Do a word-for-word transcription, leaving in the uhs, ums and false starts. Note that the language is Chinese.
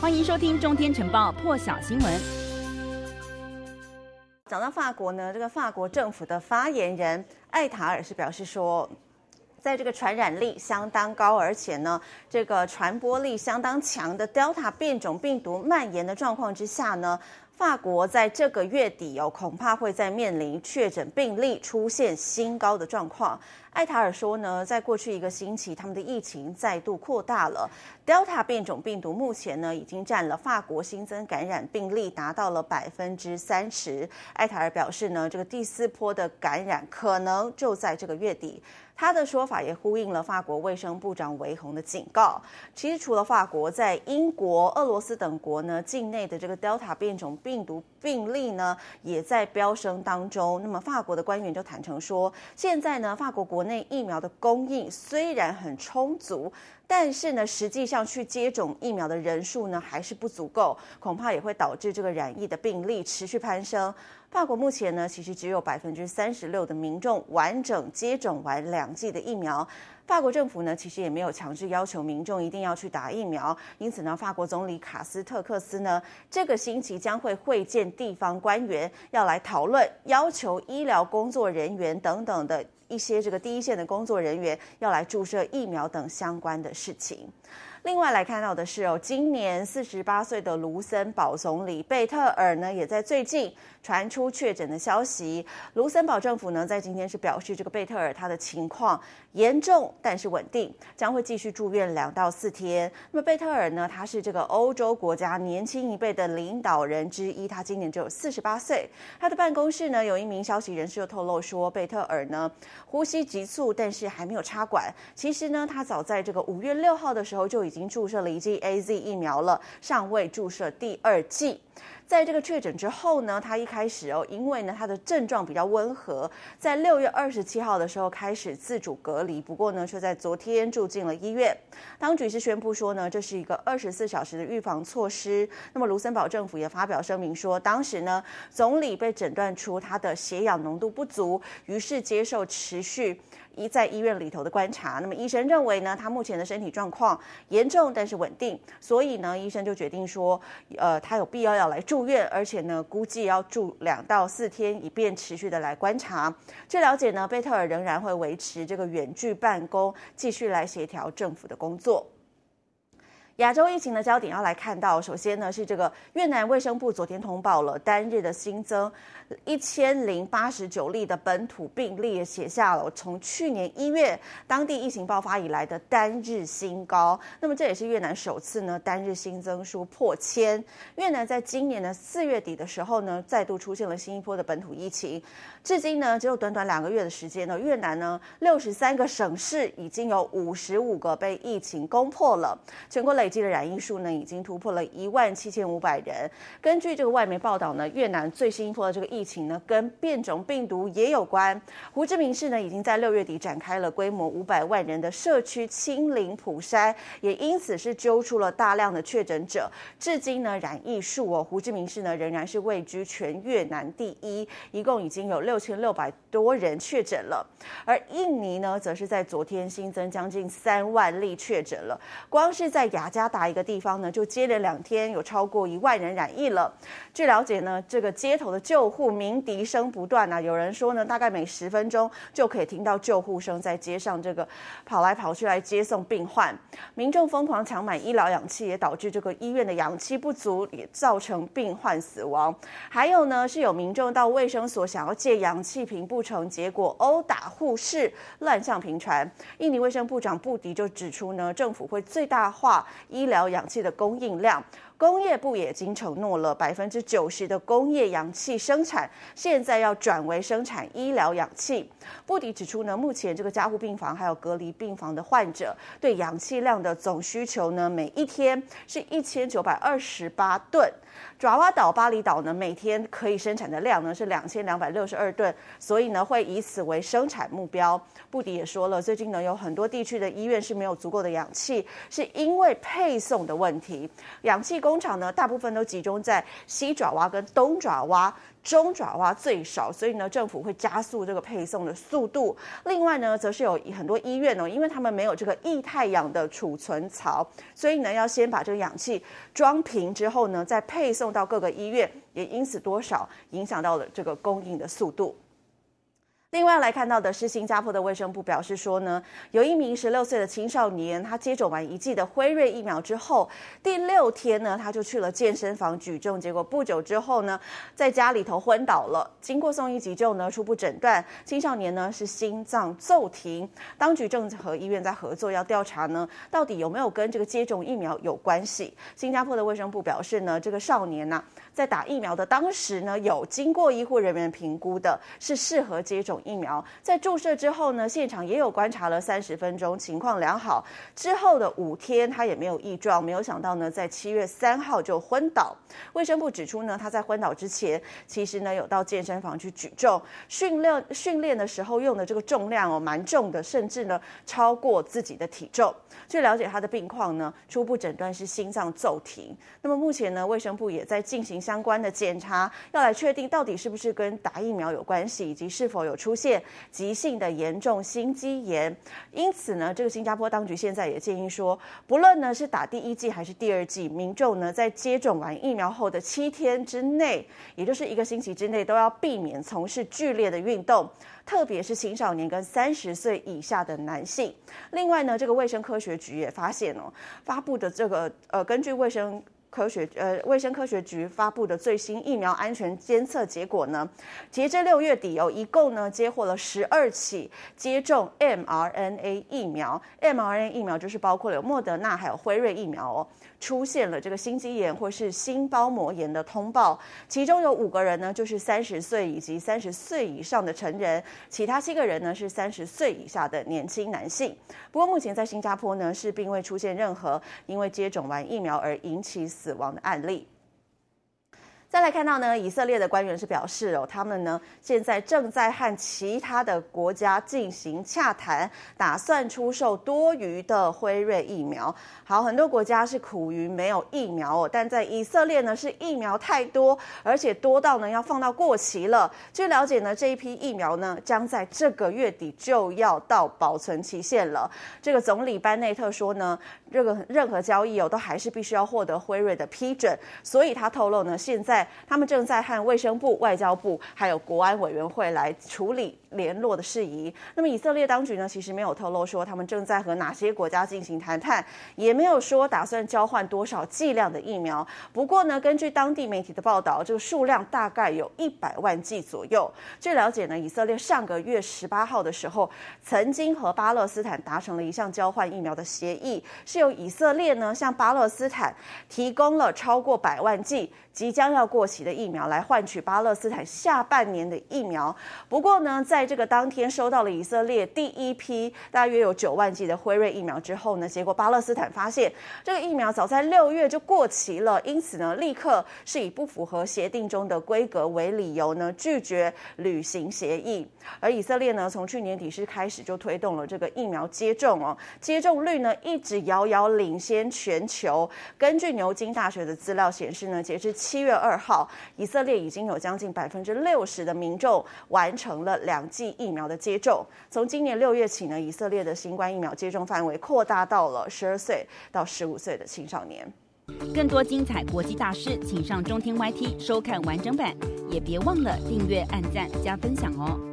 欢迎收听《中天晨报》破晓新闻。 讲到法国呢，这个法国政府的发言人艾塔尔是表示说，在这个传染力相当高，而且呢，这个传播力相当强的 Delta 变种病毒蔓延的状况之下呢，法国在这个月底哦，恐怕会在面临确诊病例出现新高的状况。艾塔尔说呢，在过去一个星期，他们的疫情再度扩大了。Delta 变种病毒目前呢，已经占了法国新增感染病例达到了百分之三十。艾塔尔表示呢，这个第四波的感染可能就在这个月底。他的说法也呼应了法国卫生部长维洪的警告。其实除了法国，在英国、俄罗斯等国呢，境内的这个 Delta 变种病毒病例呢，也在飙升当中。那么法国的官员就坦诚说，现在呢，法国国内 内疫苗的供应虽然很充足，但是呢，实际上去接种疫苗的人数呢还是不足够，恐怕也会导致这个染疫的病例持续攀升。法国目前呢，其实只有百分之三十六的民众完整接种完两剂的疫苗。法国政府呢，其实也没有强制要求民众一定要去打疫苗，因此呢，法国总理卡斯特克斯呢，这个星期将会会见地方官员，要来讨论要求医疗工作人员等等的 一些这个第一线的工作人员要来注射疫苗等相关的事情。另外来看到的是哦，今年四十八岁的卢森堡总理贝特尔呢，也在最近传出确诊的消息。卢森堡政府呢，在今天是表示，这个贝特尔他的情况严重，但是稳定，将会继续住院两到四天。那么贝特尔呢，他是这个欧洲国家年轻一辈的领导人之一，他今年只有四十八岁。他的办公室呢，有一名消息人士就透露说，贝特尔呢 呼吸急促，但是还没有插管。其实呢，他早在这个五月六号的时候就已经注射了一剂 A Z 疫苗了，尚未注射第二剂。 在这个确诊之后呢，他一开始哦，因为呢他的症状比较温和，在六月二十七号的时候开始自主隔离，不过呢却在昨天住进了医院。当局是宣布说呢，这是一个二十四小时的预防措施。那么卢森堡政府也发表声明说，当时呢总理被诊断出他的血氧浓度不足，于是接受持续 在医院里头的观察，那么医生认为呢，他目前的身体状况严重但是稳定，所以呢，医生就决定说，呃，他有必要要来住院，而且呢，估计要住两到四天，以便持续的来观察。据了解呢，贝特尔仍然会维持这个远距办公，继续来协调政府的工作。 亚洲疫情的焦点要来看到，首先呢是这个越南卫生部昨天通报了单日的新增一千零八十九例的本土病例，写下了从去年一月当地疫情爆发以来的单日新高。那么这也是越南首次呢单日新增数破千。越南在今年的四月底的时候呢，再度出现了新一波的本土疫情，至今呢只有短短两个月的时间呢，越南呢六十三个省市已经有五十五个被疫情攻破了，全国累 累计的染疫数呢，已经突破了一万七千五百人。根据这个外媒报道呢，越南最新一波的这个疫情呢，跟变种病毒也有关。胡志明市呢，已经在六月底展开了规模五百万人的社区清零普筛，也因此是揪出了大量的确诊者。至今呢，染疫数哦，胡志明市呢仍然是位居全越南第一，一共已经有六千六百多人确诊了。而印尼呢，则是在昨天新增将近三万例确诊了，光是在雅加达 雅加达一个地方呢，就接连两天有超过一万人染疫了。据了解呢，这个街头的救护鸣笛声不断啊，有人说呢，大概每十分钟就可以听到救护声在街上这个跑来跑去来接送病患。民众疯狂抢买医疗氧气，也导致这个医院的氧气不足，也造成病患死亡。还有呢，是有民众到卫生所想要借氧气瓶不成，结果殴打护士，乱象频传。印尼卫生部长布迪就指出呢，政府会最大化 医疗氧气的供应量，工业部也已经承诺了百分之九十的工业氧气生产，现在要转为生产医疗氧气。布迪指出呢，目前这个加护病房还有隔离病房的患者对氧气量的总需求呢，每一天是一千九百二十八吨。爪哇岛、巴厘岛呢，每天可以生产的量呢是两千两百六十二吨，所以呢会以此为生产目标。布迪也说了，最近呢有很多地区的医院是没有足够的氧气，是因为配送的问题，氧气供工厂呢，大部分都集中在西爪哇跟东爪哇。 中爪哇最少，所以呢，政府会加速这个配送的速度。另外呢，则是有很多医院哦，因为他们没有这个液态氧的储存槽，所以呢，要先把这个氧气装瓶之后呢，再配送到各个医院，也因此多少影响到了这个供应的速度。 另外来看到的是，新加坡的卫生部表示说呢，有一名十六岁的青少年，他接种完一剂的辉瑞疫苗之后，第六天呢，他就去了健身房举重，结果不久之后呢，在家里头昏倒了。经过送医急救呢，初步诊断，青少年呢是心脏骤停。当局正和医院在合作，要调查呢，到底有没有跟这个接种疫苗有关系。新加坡的卫生部表示呢，这个少年呢、啊，在打疫苗的当时呢，有经过医护人员评估的，是适合接种。 疫苗在注射之后呢，现场也有观察了三十分钟，情况良好。之后的五天，他也没有异状。没有想到呢，在七月三号就昏倒。卫生部指出呢，他在昏倒之前，其实呢有到健身房去举重，训练训练的时候用的这个重量哦，蛮重的，甚至呢超过自己的体重。据了解他的病况呢，初步诊断是心脏骤停。那么目前呢，卫生部也在进行相关的检查，要来确定到底是不是跟打疫苗有关系，以及是否有出。 出现急性的严重心肌炎，因此呢，这个新加坡当局现在也建议说，不论呢是打第一剂还是第二剂，民众呢在接种完疫苗后的七天之内，也就是一个星期之内，都要避免从事剧烈的运动，特别是青少年跟三十岁以下的男性。另外呢，这个卫生科学局也发现哦，发布的这个呃，根据卫生。 科学呃，卫生科学局发布的最新疫苗安全监测结果呢，截至六月底哦，一共呢接获了十二起接种 mRNA 疫苗 ，mRNA 疫苗就是包括了有莫德纳还有辉瑞疫苗哦，出现了这个心肌炎或是心包膜炎的通报，其中有五个人呢就是三十岁以及三十岁以上的成人，其他七个人呢是三十岁以下的年轻男性。不过目前在新加坡呢是并未出现任何因为接种完疫苗而引起。 死亡的案例。再来看到呢，以色列的官员是表示哦，他们呢现在正在和其他的国家进行洽谈，打算出售多余的辉瑞疫苗。好，很多国家是苦于没有疫苗哦，但在以色列呢是疫苗太多，而且多到呢要放到过期了。据了解呢，这一批疫苗呢将在这个月底就要到保存期限了。这个总理班内特说呢，这个任何交易哦都还是必须要获得辉瑞的批准，所以他透露呢，现在。 他们正在和卫生部、外交部还有国安委员会来处理联络的事宜。那么以色列当局呢，其实没有透露说他们正在和哪些国家进行谈判，也没有说打算交换多少剂量的疫苗。不过呢，根据当地媒体的报道，这个数量大概有一百万剂左右。据了解呢，以色列上个月十八号的时候，曾经和巴勒斯坦达成了一项交换疫苗的协议，是由以色列呢向巴勒斯坦提供了超过百万剂。 即将要过期的疫苗来换取巴勒斯坦下半年的疫苗。不过呢，在这个当天收到了以色列第一批大约有九万剂的辉瑞疫苗之后呢，结果巴勒斯坦发现这个疫苗早在六月就过期了，因此呢，立刻是以不符合协定中的规格为理由呢，拒绝履行协议。而以色列呢，从去年底是开始就推动了这个疫苗接种哦，接种率呢一直遥遥领先全球。根据牛津大学的资料显示呢，截至 七月二号，以色列已经有将近百分之六十的民众完成了两剂疫苗的接种。从今年六月起呢，以色列的新冠疫苗接种范围扩大到了十二岁到十五岁的青少年。更多精彩国际大事，请上中天 Y T 收看完整版，也别忘了订阅、按赞、加分享哦。